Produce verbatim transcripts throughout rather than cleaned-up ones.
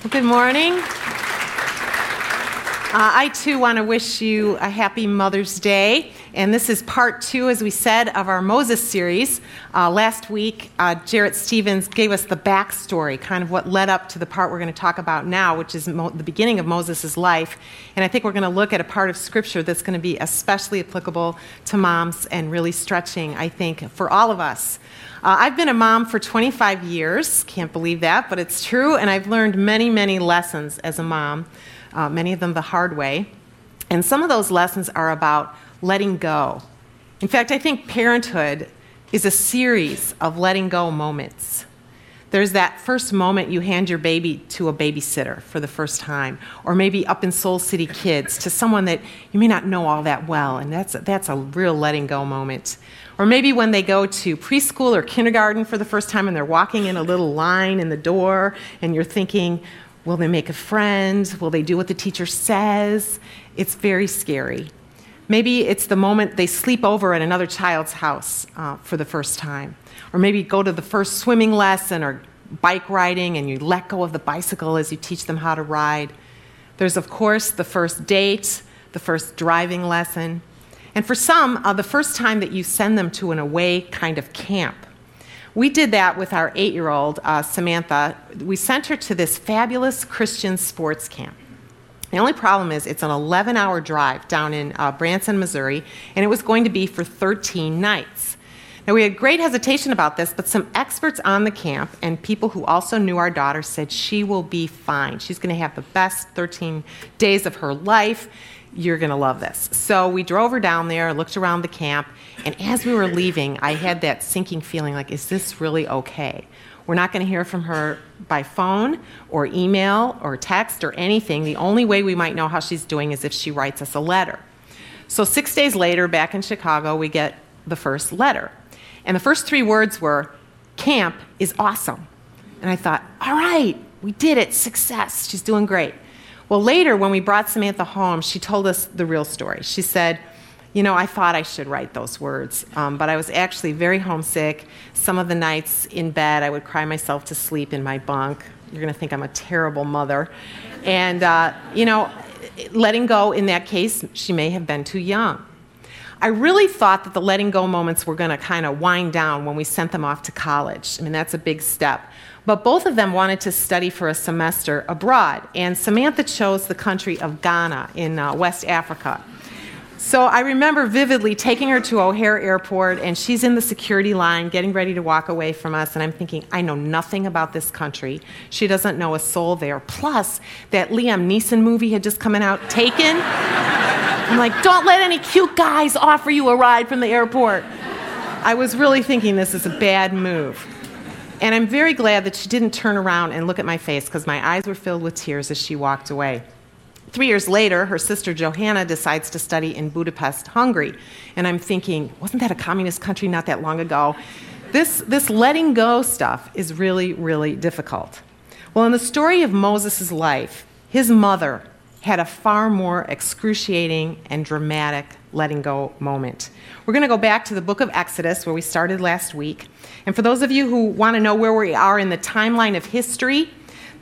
Well, good morning. Uh, I, too, want to wish you a happy Mother's Day. And this is part two, as we said, of our Moses series. Uh, last week, uh, Jarrett Stevens gave us the backstory, kind of what led up to the part we're going to talk about now, which is mo- the beginning of Moses' life. And I think we're going to look at a part of Scripture that's going to be especially applicable to moms and really stretching, I think, for all of us. Uh, I've been a mom for twenty-five years. Can't believe that, but it's true. And I've learned many, many lessons as a mom, uh, many of them the hard way. And some of those lessons are about letting go. In fact, I think parenthood is a series of letting go moments. There's that first moment you hand your baby to a babysitter for the first time, or maybe up in Soul City Kids to someone that you may not know all that well, and that's a, that's a real letting go moment. Or maybe when they go to preschool or kindergarten for the first time and they're walking in a little line in the door, and you're thinking, will they make a friend? Will they do what the teacher says? It's very scary. Maybe it's the moment they sleep over at another child's house uh, for the first time. Or maybe go to the first swimming lesson or bike riding and you let go of the bicycle as you teach them how to ride. There's, of course, the first date, the first driving lesson. And for some, uh, the first time that you send them to an away kind of camp. We did that with our eight-year-old, uh, Samantha. We sent her to this fabulous Christian sports camp. The only problem is it's an eleven-hour drive down in uh, Branson, Missouri, and it was going to be for thirteen nights. Now, we had great hesitation about this, but some experts on the camp and people who also knew our daughter said she will be fine. She's going to have the best thirteen days of her life. You're going to love this. So we drove her down there, looked around the camp, and as we were leaving, I had that sinking feeling like, is this really okay? We're not going to hear from her by phone or email or text or anything. The only way we might know how she's doing is if she writes us a letter. So six days later, back in Chicago, we get the first letter. And the first three words were, camp is awesome. And I thought, all right, we did it, success, she's doing great. Well, later when we brought Samantha home, she told us the real story. She said, you know, I thought I should write those words, um, but I was actually very homesick. Some of the nights in bed, I would cry myself to sleep in my bunk. You're going to think I'm a terrible mother. And, uh, you know, letting go in that case, she may have been too young. I really thought that the letting go moments were going to kind of wind down when we sent them off to college. I mean, that's a big step. But both of them wanted to study for a semester abroad, and Samantha chose the country of Ghana in uh, West Africa. So I remember vividly taking her to O'Hare Airport, and she's in the security line getting ready to walk away from us, and I'm thinking, I know nothing about this country. She doesn't know a soul there. Plus, that Liam Neeson movie had just come out, Taken. I'm like, don't let any cute guys offer you a ride from the airport. I was really thinking this is a bad move. And I'm very glad that she didn't turn around and look at my face, because my eyes were filled with tears as she walked away. Three years later, her sister Johanna decides to study in Budapest, Hungary. And I'm thinking, wasn't that a communist country not that long ago? This, this letting go stuff is really, really difficult. Well, in the story of Moses' life, his mother had a far more excruciating and dramatic letting go moment. We're going to go back to the book of Exodus, where we started last week. And for those of you who want to know where we are in the timeline of history,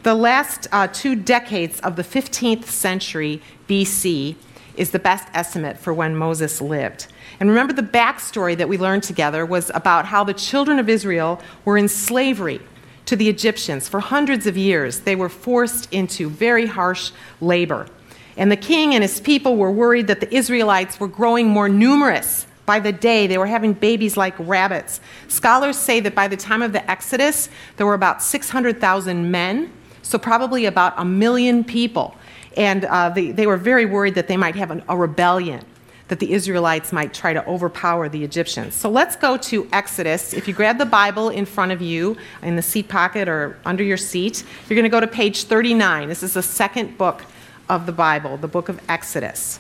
the last uh, two decades of the fifteenth century B C is the best estimate for when Moses lived. And remember, the backstory that we learned together was about how the children of Israel were in slavery to the Egyptians for hundreds of years. They were forced into very harsh labor. And the king and his people were worried that the Israelites were growing more numerous by the day. They were having babies like rabbits. Scholars say that by the time of the Exodus, there were about six hundred thousand men, so probably about a million people. And uh, they, they were very worried that they might have an, a rebellion, that the Israelites might try to overpower the Egyptians. So let's go to Exodus. If you grab the Bible in front of you, in the seat pocket or under your seat, you're going to go to page thirty-nine. This is the second book of the Bible, the book of Exodus.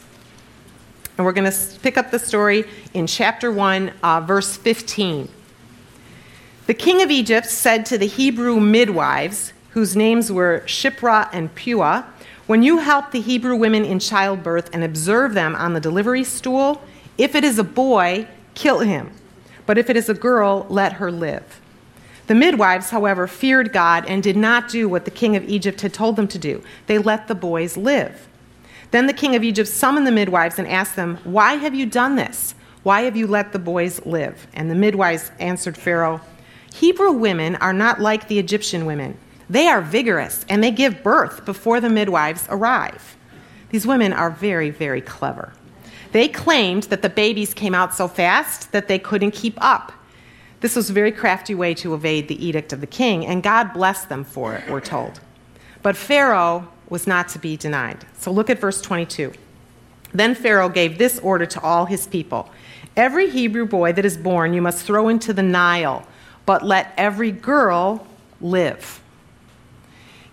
And we're going to pick up the story in chapter one, uh, verse fifteen. The king of Egypt said to the Hebrew midwives, whose names were Shipra and Puah, when you help the Hebrew women in childbirth and observe them on the delivery stool, if it is a boy, kill him. But if it is a girl, let her live. The midwives, however, feared God and did not do what the king of Egypt had told them to do. They let the boys live. Then the king of Egypt summoned the midwives and asked them, "Why have you done this? Why have you let the boys live?" And the midwives answered Pharaoh, "Hebrew women are not like the Egyptian women. They are vigorous, and they give birth before the midwives arrive." These women are very, very clever. They claimed that the babies came out so fast that they couldn't keep up. This was a very crafty way to evade the edict of the king, and God blessed them for it, we're told. But Pharaoh was not to be denied. So look at verse twenty-two. Then Pharaoh gave this order to all his people. "Every Hebrew boy that is born you must throw into the Nile, but let every girl live."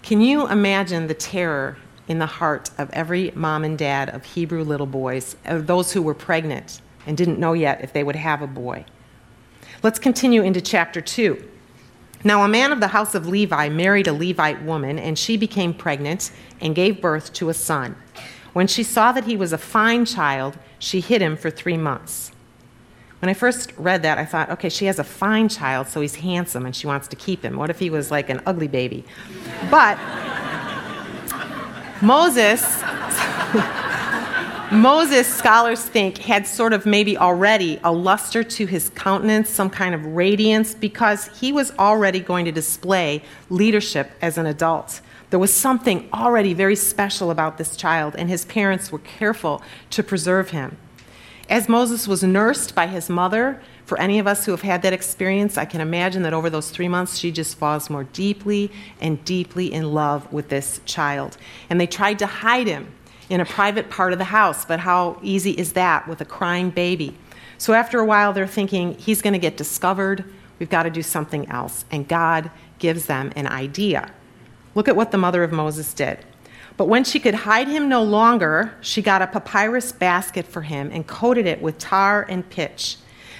Can you imagine the terror in the heart of every mom and dad of Hebrew little boys, of those who were pregnant and didn't know yet if they would have a boy? Let's continue into chapter two. "Now a man of the house of Levi married a Levite woman, and she became pregnant and gave birth to a son. When she saw that he was a fine child, she hid him for three months. When I first read that, I thought, okay, she has a fine child, so he's handsome, and she wants to keep him. What if he was like an ugly baby? But Moses... Moses, scholars think, had sort of maybe already a luster to his countenance, some kind of radiance, because he was already going to display leadership as an adult. There was something already very special about this child, and his parents were careful to preserve him. As Moses was nursed by his mother, for any of us who have had that experience, I can imagine that over those three months, she just falls more deeply and deeply in love with this child. And they tried to hide him in a private part of the house, but how easy is that with a crying baby? So after a while, they're thinking, he's going to get discovered. We've got to do something else. And God gives them an idea. Look at what the mother of Moses did. But when she could hide him no longer, she got a papyrus basket for him and coated it with tar and pitch.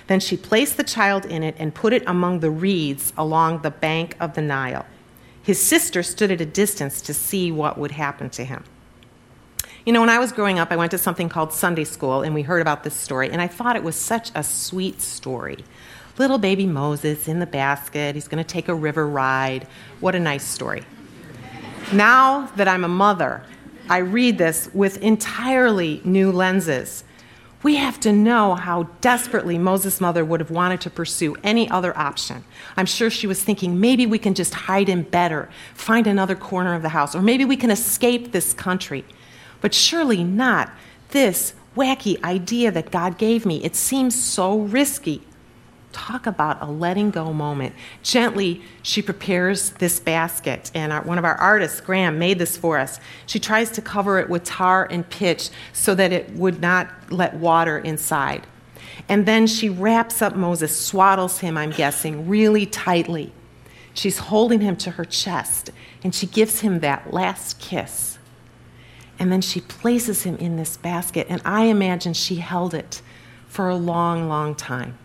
Then she placed the child in it and put it among the reeds along the bank of the Nile. His sister stood at a distance to see what would happen to him. You know, when I was growing up, I went to something called Sunday school, and we heard about this story, and I thought it was such a sweet story. Little baby Moses in the basket, he's going to take a river ride. What a nice story. Now that I'm a mother, I read this with entirely new lenses. We have to know how desperately Moses' mother would have wanted to pursue any other option. I'm sure she was thinking, maybe we can just hide him better, find another corner of the house, or maybe we can escape this country. But surely not this wacky idea that God gave me. It seems so risky. Talk about a letting go moment. Gently, she prepares this basket, and our, one of our artists, Graham, made this for us. She tries to cover it with tar and pitch so that it would not let water inside. And then she wraps up Moses, swaddles him, I'm guessing, really tightly. She's holding him to her chest, and she gives him that last kiss. And then she places him in this basket, and I imagine she held it for a long, long time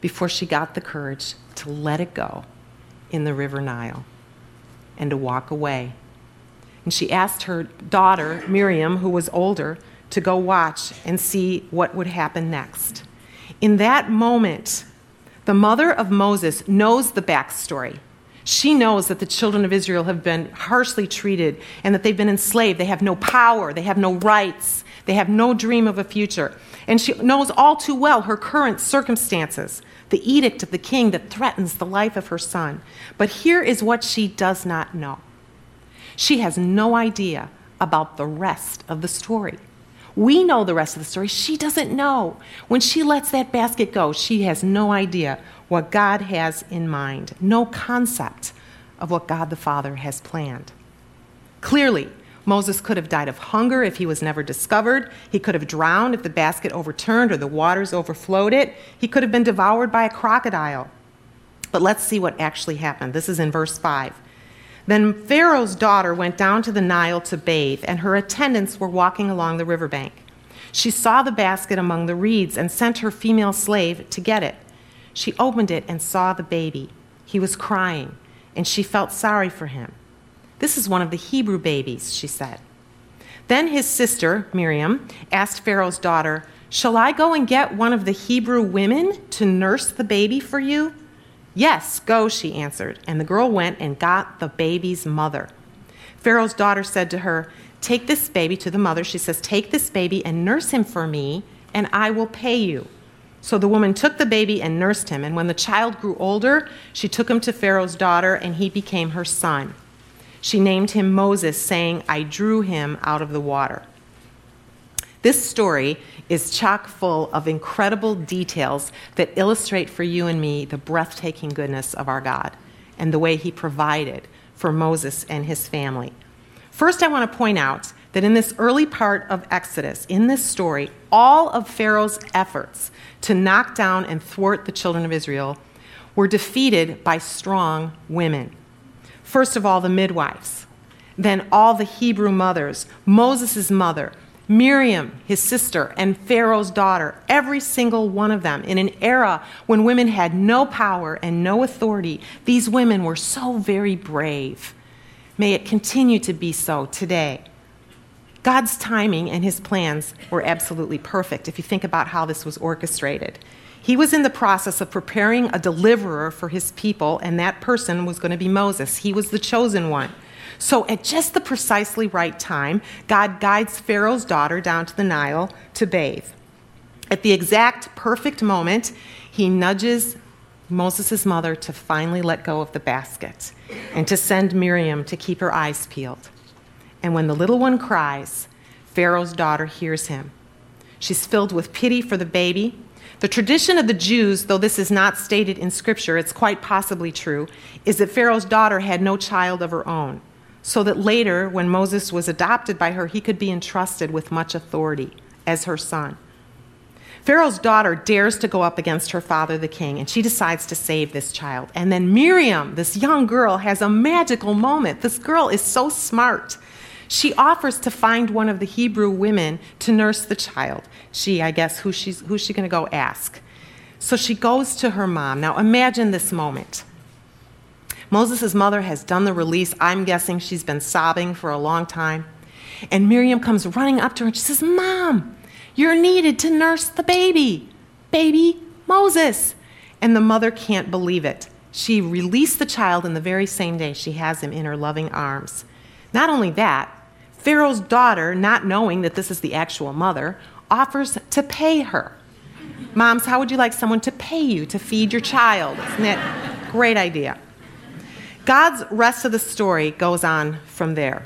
before she got the courage to let it go in the River Nile and to walk away. And she asked her daughter, Miriam, who was older, to go watch and see what would happen next. In that moment, the mother of Moses knows the backstory. She knows that the children of Israel have been harshly treated and that they've been enslaved. They have no power. They have no rights. They have no dream of a future. And she knows all too well her current circumstances, the edict of the king that threatens the life of her son. But here is what she does not know. She has no idea about the rest of the story. We know the rest of the story. She doesn't know. When she lets that basket go, she has no idea what God has in mind, no concept of what God the Father has planned. Clearly, Moses could have died of hunger if he was never discovered. He could have drowned if the basket overturned or the waters overflowed it. He could have been devoured by a crocodile. But let's see what actually happened. This is in verse five. Then Pharaoh's daughter went down to the Nile to bathe, and her attendants were walking along the riverbank. She saw the basket among the reeds and sent her female slave to get it. She opened it and saw the baby. He was crying, and she felt sorry for him. "This is one of the Hebrew babies," she said. Then his sister, Miriam, asked Pharaoh's daughter, "Shall I go and get one of the Hebrew women to nurse the baby for you?" Yes, go, she answered. And the girl went and got the baby's mother. Pharaoh's daughter said to her, take this baby to the mother. She says, take this baby and nurse him for me, and I will pay you. So the woman took the baby and nursed him. And when the child grew older, she took him to Pharaoh's daughter, and he became her son. She named him Moses, saying, I drew him out of the water. This story is chock full of incredible details that illustrate for you and me the breathtaking goodness of our God and the way he provided for Moses and his family. First, I want to point out that in this early part of Exodus, in this story, all of Pharaoh's efforts to knock down and thwart the children of Israel were defeated by strong women. First of all, the midwives, then all the Hebrew mothers, Moses' mother, Miriam, his sister, and Pharaoh's daughter, every single one of them. In an era when women had no power and no authority, these women were so very brave. May it continue to be so today. God's timing and his plans were absolutely perfect if you think about how this was orchestrated. He was in the process of preparing a deliverer for his people, and that person was going to be Moses. He was the chosen one. So at just the precisely right time, God guides Pharaoh's daughter down to the Nile to bathe. At the exact perfect moment, he nudges Moses' mother to finally let go of the basket and to send Miriam to keep her eyes peeled. And when the little one cries, Pharaoh's daughter hears him. She's filled with pity for the baby. The tradition of the Jews, though this is not stated in Scripture, it's quite possibly true, is that Pharaoh's daughter had no child of her own, so that later, when Moses was adopted by her, he could be entrusted with much authority as her son. Pharaoh's daughter dares to go up against her father, the king, and she decides to save this child. And then Miriam, this young girl, has a magical moment. This girl is so smart. She offers to find one of the Hebrew women to nurse the child. She, I guess, who she's, who's she going to go ask? So she goes to her mom. Now imagine this moment. Moses' mother has done the release. I'm guessing she's been sobbing for a long time. And Miriam comes running up to her and she says, Mom, you're needed to nurse the baby, baby Moses. And the mother can't believe it. She released the child, and the very same day she has him in her loving arms. Not only that, Pharaoh's daughter, not knowing that this is the actual mother, offers to pay her. Moms, how would you like someone to pay you to feed your child? Isn't that a great idea? God's rest of the story goes on from there.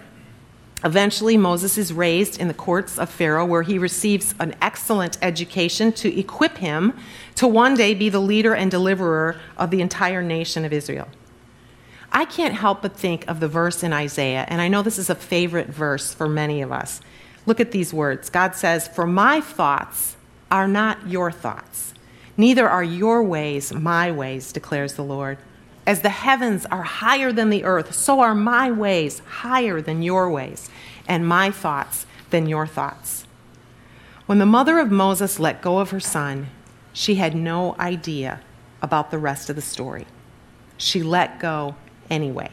Eventually, Moses is raised in the courts of Pharaoh, where he receives an excellent education to equip him to one day be the leader and deliverer of the entire nation of Israel. I can't help but think of the verse in Isaiah, and I know this is a favorite verse for many of us. Look at these words. God says, for my thoughts are not your thoughts, neither are your ways my ways, declares the Lord. As the heavens are higher than the earth, so are my ways higher than your ways, and my thoughts than your thoughts. When the mother of Moses let go of her son, she had no idea about the rest of the story. She let go anyway.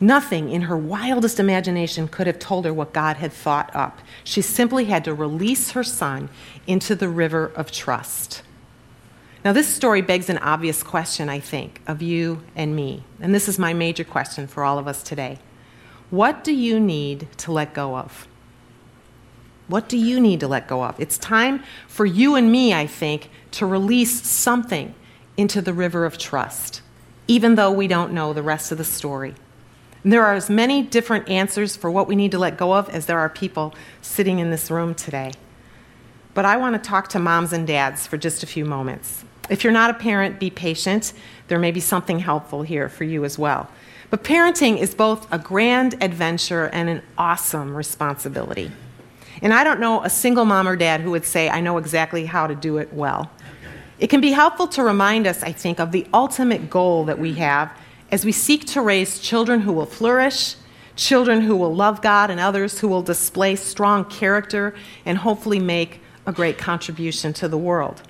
Nothing in her wildest imagination could have told her what God had thought up. She simply had to release her son into the river of trust. Now, this story begs an obvious question, I think, of you and me. And this is my major question for all of us today. What do you need to let go of? What do you need to let go of? It's time for you and me, I think, to release something into the river of trust, even though we don't know the rest of the story. And there are as many different answers for what we need to let go of as there are people sitting in this room today. But I want to talk to moms and dads for just a few moments. If you're not a parent, be patient. There may be something helpful here for you as well. But parenting is both a grand adventure and an awesome responsibility. And I don't know a single mom or dad who would say, I know exactly how to do it well. It can be helpful to remind us, I think, of the ultimate goal that we have as we seek to raise children who will flourish, children who will love God and others, who will display strong character and hopefully make a great contribution to the world.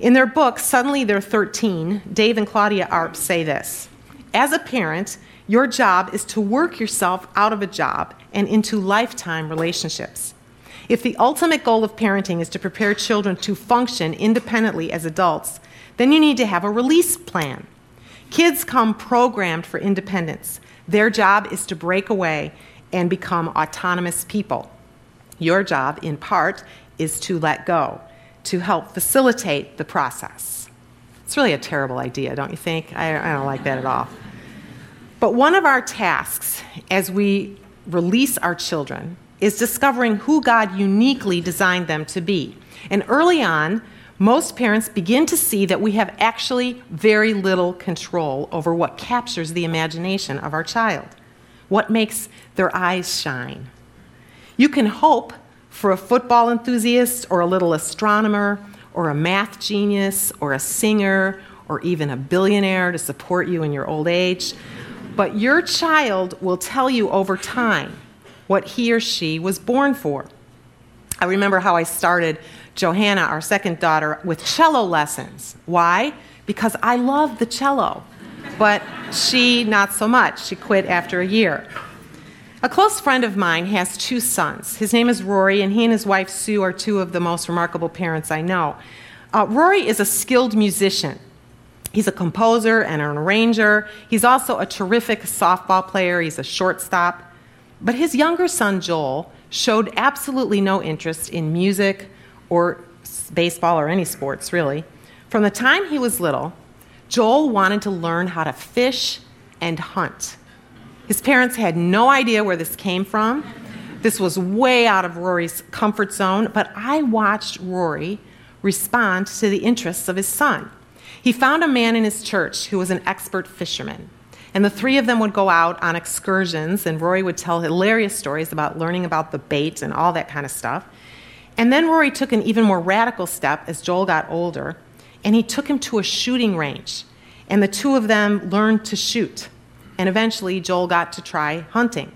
In their book, Suddenly They're thirteen, Dave and Claudia Arp say this: as a parent, your job is to work yourself out of a job and into lifetime relationships. If the ultimate goal of parenting is to prepare children to function independently as adults, Then you need to have a release plan. Kids come programmed for independence. Their job is to break away and become autonomous people. Your job, in part, is to let go, to help facilitate the process. It's really a terrible idea, don't you think? I, I don't like that at all. But one of our tasks as we release our children is discovering who God uniquely designed them to be. And early on, most parents begin to see that we have actually very little control over what captures the imagination of our child, what makes their eyes shine. You can hope for a football enthusiast or a little astronomer or a math genius or a singer or even a billionaire to support you in your old age, but your child will tell you over time what he or she was born for. I remember how I started Johanna, our second daughter, with cello lessons. Why? Because I loved the cello, but she not so much. She quit after a year. A close friend of mine has two sons. His name is Rory, and he and his wife Sue are two of the most remarkable parents I know. Uh, Rory is a skilled musician. He's a composer and an arranger. He's also a terrific softball player. He's a shortstop. But his younger son, Joel, showed absolutely no interest in music or baseball or any sports, really. From the time he was little, Joel wanted to learn how to fish and hunt. His parents had no idea where this came from. This was way out of Rory's comfort zone, but I watched Rory respond to the interests of his son. He found a man in his church who was an expert fisherman. And the three of them would go out on excursions, and Rory would tell hilarious stories about learning about the bait and all that kind of stuff. And then Rory took an even more radical step as Joel got older, and he took him to a shooting range. And the two of them learned to shoot. And eventually, Joel got to try hunting.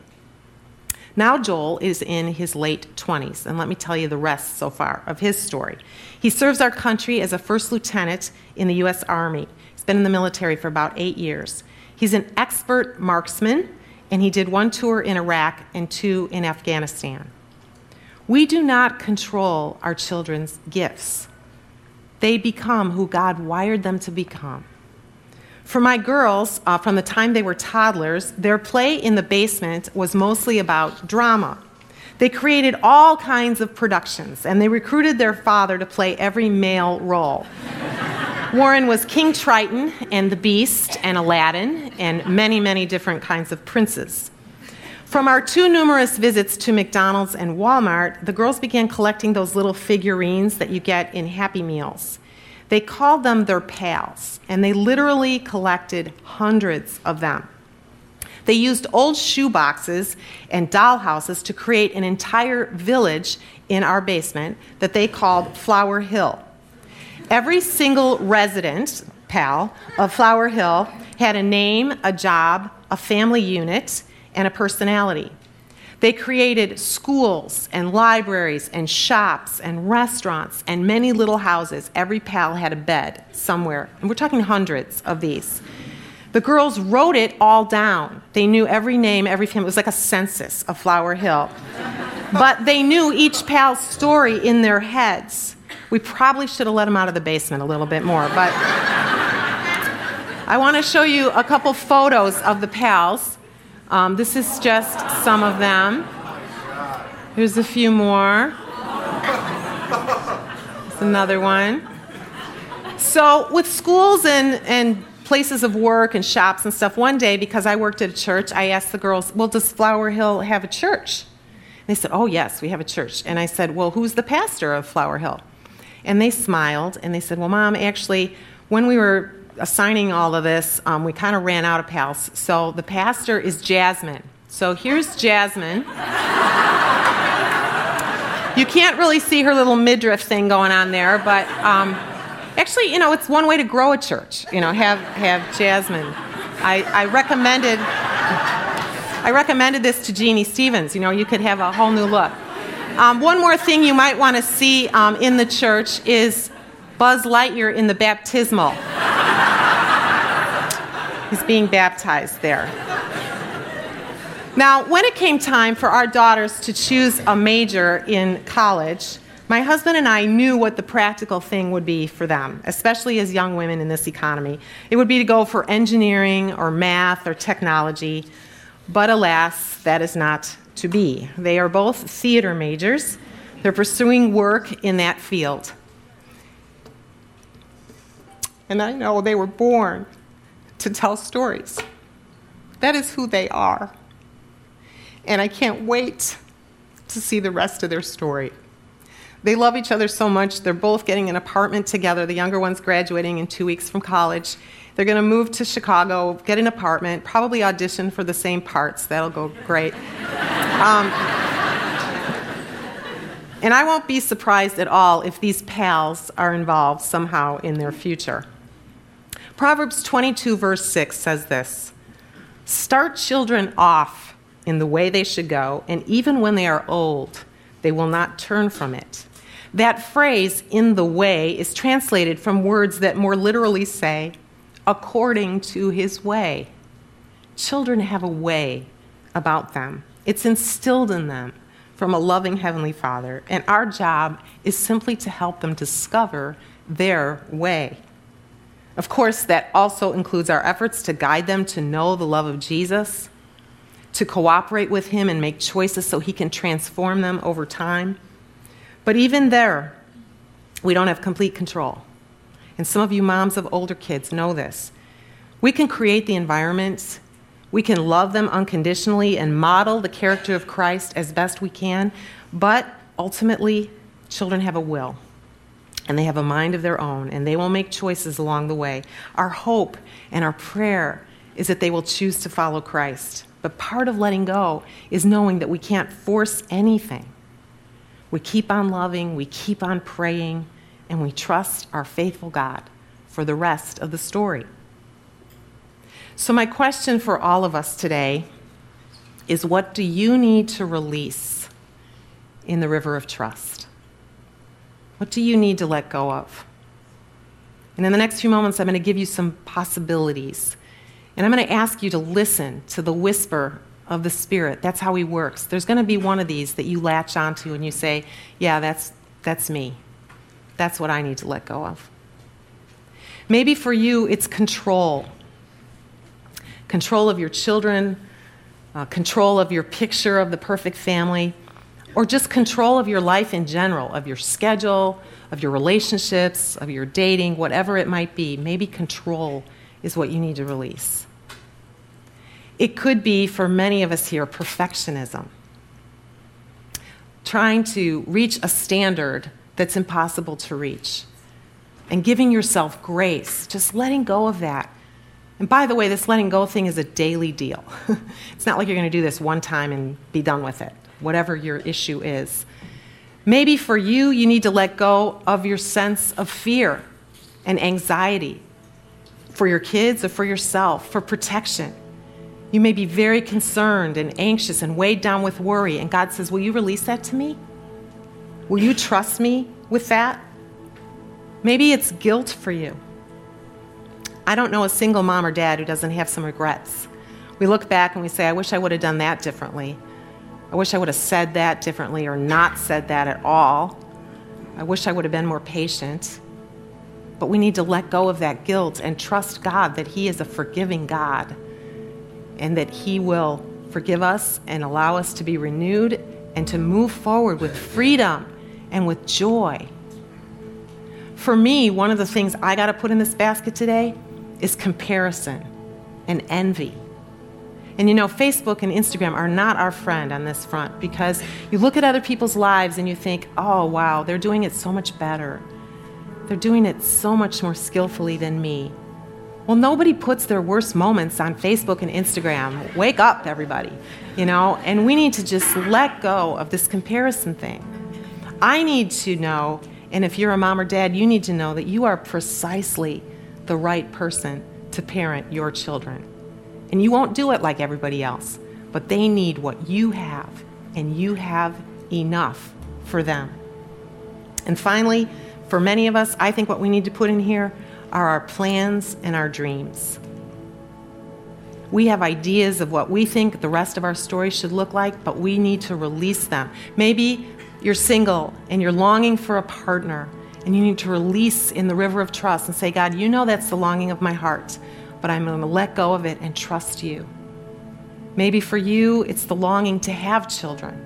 Now Joel is in his late twenties, and let me tell you the rest so far of his story. He serves our country as a first lieutenant in the U S Army. He's been in the military for about eight years. He's an expert marksman, and he did one tour in Iraq and two in Afghanistan. We do not control our children's gifts. They become who God wired them to become. For my girls, uh, from the time they were toddlers, their play in the basement was mostly about drama. They created all kinds of productions, and they recruited their father to play every male role. Warren was King Triton and the Beast and Aladdin and many, many different kinds of princes. From our too numerous visits to McDonald's and Walmart, the girls began collecting those little figurines that you get in Happy Meals. They called them their pals, and they literally collected hundreds of them. They used old shoe boxes and dollhouses to create an entire village in our basement that they called Flower Hill. Every single resident, pal, of Flower Hill had a name, a job, a family unit, and a personality. They created schools and libraries and shops and restaurants and many little houses. Every pal had a bed somewhere, and we're talking hundreds of these. The girls wrote it all down. They knew every name, every family. It was like a census of Flower Hill. But they knew each pal's story in their heads. We probably should have let them out of the basement a little bit more, but I want to show you a couple photos of the pals. Um, this is just some of them. Here's a few more. Here's another one. So with schools and, and places of work and shops and stuff, one day, because I worked at a church, I asked the girls, well, does Flower Hill have a church? And they said, oh, yes, we have a church. And I said, well, who's the pastor of Flower Hill? And they smiled, and they said, well, Mom, actually, when we were assigning all of this, um, we kind of ran out of pals. So the pastor is Jasmine. So here's Jasmine. You can't really see her little midriff thing going on there, but um, actually, you know, it's one way to grow a church. You know, have have Jasmine. I, I recommended I recommended this to Jeannie Stevens. You know, you could have a whole new look. Um, one more thing you might want to see um, in the church is Buzz Lightyear in the baptismal. He's being baptized there. Now, when it came time for our daughters to choose a major in college, My husband and I knew what the practical thing would be for them, especially as young women in this economy. It would be to go for engineering or math or technology, but alas, that is not to be. They are both theater majors. They're pursuing work in that field. And I know they were born to tell stories. That is who they are. And I can't wait to see the rest of their story. They love each other so much. They're both getting an apartment together. The younger one's graduating in two weeks from college. They're going to move to Chicago, get an apartment, probably audition for the same parts. That'll go great. Um, and I won't be surprised at all if these pals are involved somehow in their future. Proverbs twenty-two, verse six says this, "Start children off in the way they should go, and even when they are old, they will not turn from it." That phrase, "in the way," is translated from words that more literally say, "according to his way." Children have a way about them. It's instilled in them from a loving Heavenly Father, and our job is simply to help them discover their way. Of course, that also includes our efforts to guide them to know the love of Jesus, to cooperate with him and make choices so he can transform them over time. But even there, we don't have complete control. And some of you moms of older kids know this. We can create the environments, we can love them unconditionally and model the character of Christ as best we can, but ultimately, children have a will, and they have a mind of their own, and they will make choices along the way. Our hope and our prayer is that they will choose to follow Christ. But part of letting go is knowing that we can't force anything. We keep on loving, we keep on praying, and we trust our faithful God for the rest of the story. So my question for all of us today is, what do you need to release in the river of trust? What do you need to let go of? And in the next few moments, I'm going to give you some possibilities. And I'm going to ask you to listen to the whisper of the Spirit. That's how he works. There's going to be one of these that you latch onto and you say, yeah, that's that's me. That's what I need to let go of. Maybe for you, it's control. Control of your children, uh, control of your picture of the perfect family, or just control of your life in general, of your schedule, of your relationships, of your dating, whatever it might be. Maybe control is what you need to release. It could be, for many of us here, perfectionism. Trying to reach a standard that's impossible to reach. And giving yourself grace, just letting go of that. And by the way, this letting go thing is a daily deal. It's not like you're going to do this one time and be done with it, whatever your issue is. Maybe for you, you need to let go of your sense of fear and anxiety for your kids or for yourself, for protection. You may be very concerned and anxious and weighed down with worry, and God says, will you release that to me? Will you trust me with that? Maybe it's guilt for you. I don't know a single mom or dad who doesn't have some regrets. We look back and we say, I wish I would have done that differently. I wish I would have said that differently or not said that at all. I wish I would have been more patient. But we need to let go of that guilt and trust God that he is a forgiving God and that he will forgive us and allow us to be renewed and to move forward with freedom and with joy. For me, one of the things I got to put in this basket today is comparison and envy. And you know, Facebook and Instagram are not our friend on this front, because you look at other people's lives and you think, oh, wow, they're doing it so much better. They're doing it so much more skillfully than me. Well, nobody puts their worst moments on Facebook and Instagram. Wake up, everybody, you know? And we need to just let go of this comparison thing. I need to know, and if you're a mom or dad, you need to know that you are precisely the right person to parent your children. And you won't do it like everybody else, but they need what you have, and you have enough for them. And finally, for many of us, I think what we need to put in here are our plans and our dreams. We have ideas of what we think the rest of our story should look like, but we need to release them. Maybe You're single and you're longing for a partner, and you need to release in the river of trust and say, God, you know that's the longing of my heart, but I'm going to let go of it and trust you. Maybe for you, it's the longing to have children.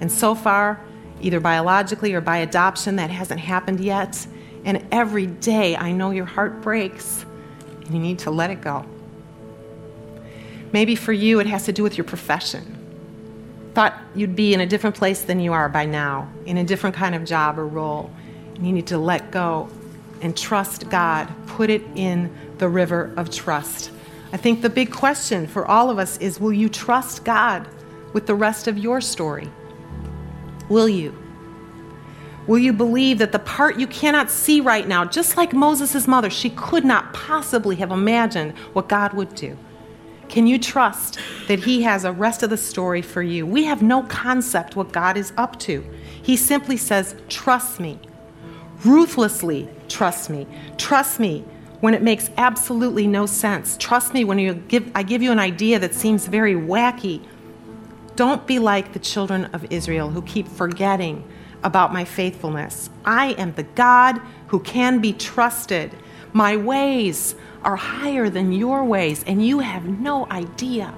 And so far, either biologically or by adoption, that hasn't happened yet. And every day, I know your heart breaks, and you need to let it go. Maybe for you, it has to do with your profession. Thought you'd be in a different place than you are by now, in a different kind of job or role. And you need to let go and trust God. Put it in the river of trust. I think the big question for all of us is, will you trust God with the rest of your story? Will you? Will you believe that the part you cannot see right now, just like Moses' mother, she could not possibly have imagined what God would do? Can you trust that he has a rest of the story for you? We have no concept what God is up to. He simply says, trust me. Ruthlessly trust me. Trust me when it makes absolutely no sense. Trust me when you give, I give you an idea that seems very wacky. Don't be like the children of Israel who keep forgetting about my faithfulness. I am the God who can be trusted. My ways are higher than your ways, and you have no idea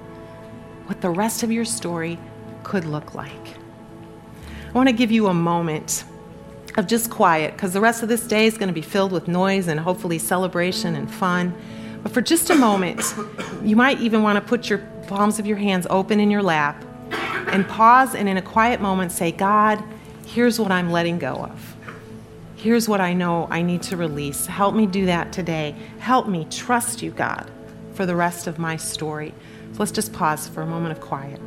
what the rest of your story could look like. I want to give you a moment of just quiet, because the rest of this day is going to be filled with noise and hopefully celebration and fun. But for just a moment, you might even want to put your palms of your hands open in your lap and pause, and in a quiet moment say, God, here's what I'm letting go of. Here's what I know I need to release. Help me do that today. Help me trust you, God, for the rest of my story. So let's just pause for a moment of quiet.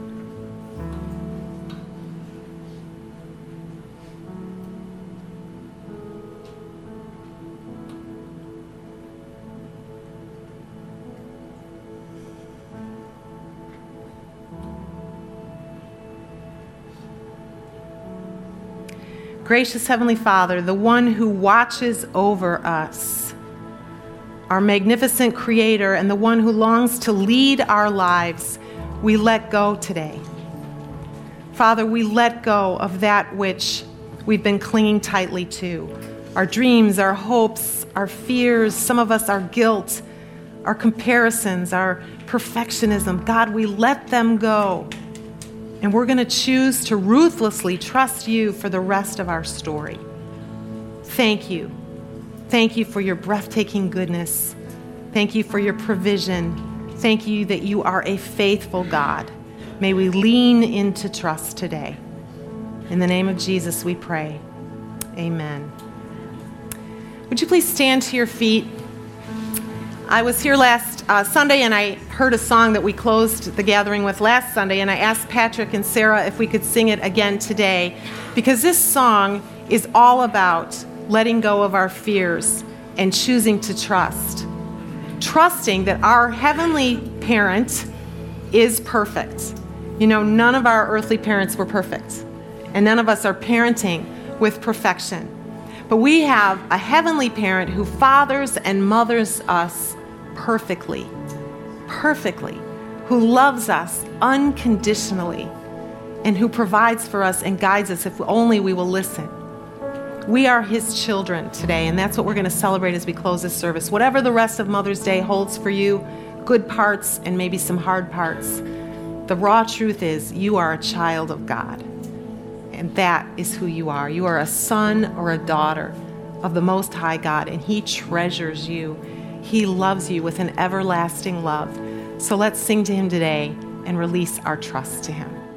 Gracious Heavenly Father, the one who watches over us, our magnificent Creator, and the one who longs to lead our lives, we let go today. Father, we let go of that which we've been clinging tightly to, our dreams, our hopes, our fears, some of us our guilt, our comparisons, our perfectionism. God, we let them go. And we're going to choose to ruthlessly trust you for the rest of our story. Thank you. Thank you for your breathtaking goodness. Thank you for your provision. Thank you that you are a faithful God. May we lean into trust today. In the name of Jesus, we pray. Amen. Would you please stand to your feet? I was here last uh, Sunday, and I heard a song that we closed the gathering with last Sunday, and I asked Patrick and Sarah if we could sing it again today, because this song is all about letting go of our fears and choosing to trust. Trusting that our heavenly parent is perfect. You know, none of our earthly parents were perfect, and none of us are parenting with perfection. But we have a heavenly parent who fathers and mothers us perfectly, perfectly, who loves us unconditionally, and who provides for us and guides us if only we will listen. We are his children today, and that's what we're going to celebrate as we close this service. Whatever the rest of Mother's Day holds for you, good parts and maybe some hard parts, the raw truth is you are a child of God, and that is who you are. You are a son or a daughter of the Most High God, and he treasures you. He loves you with an everlasting love. So let's sing to him today and release our trust to him.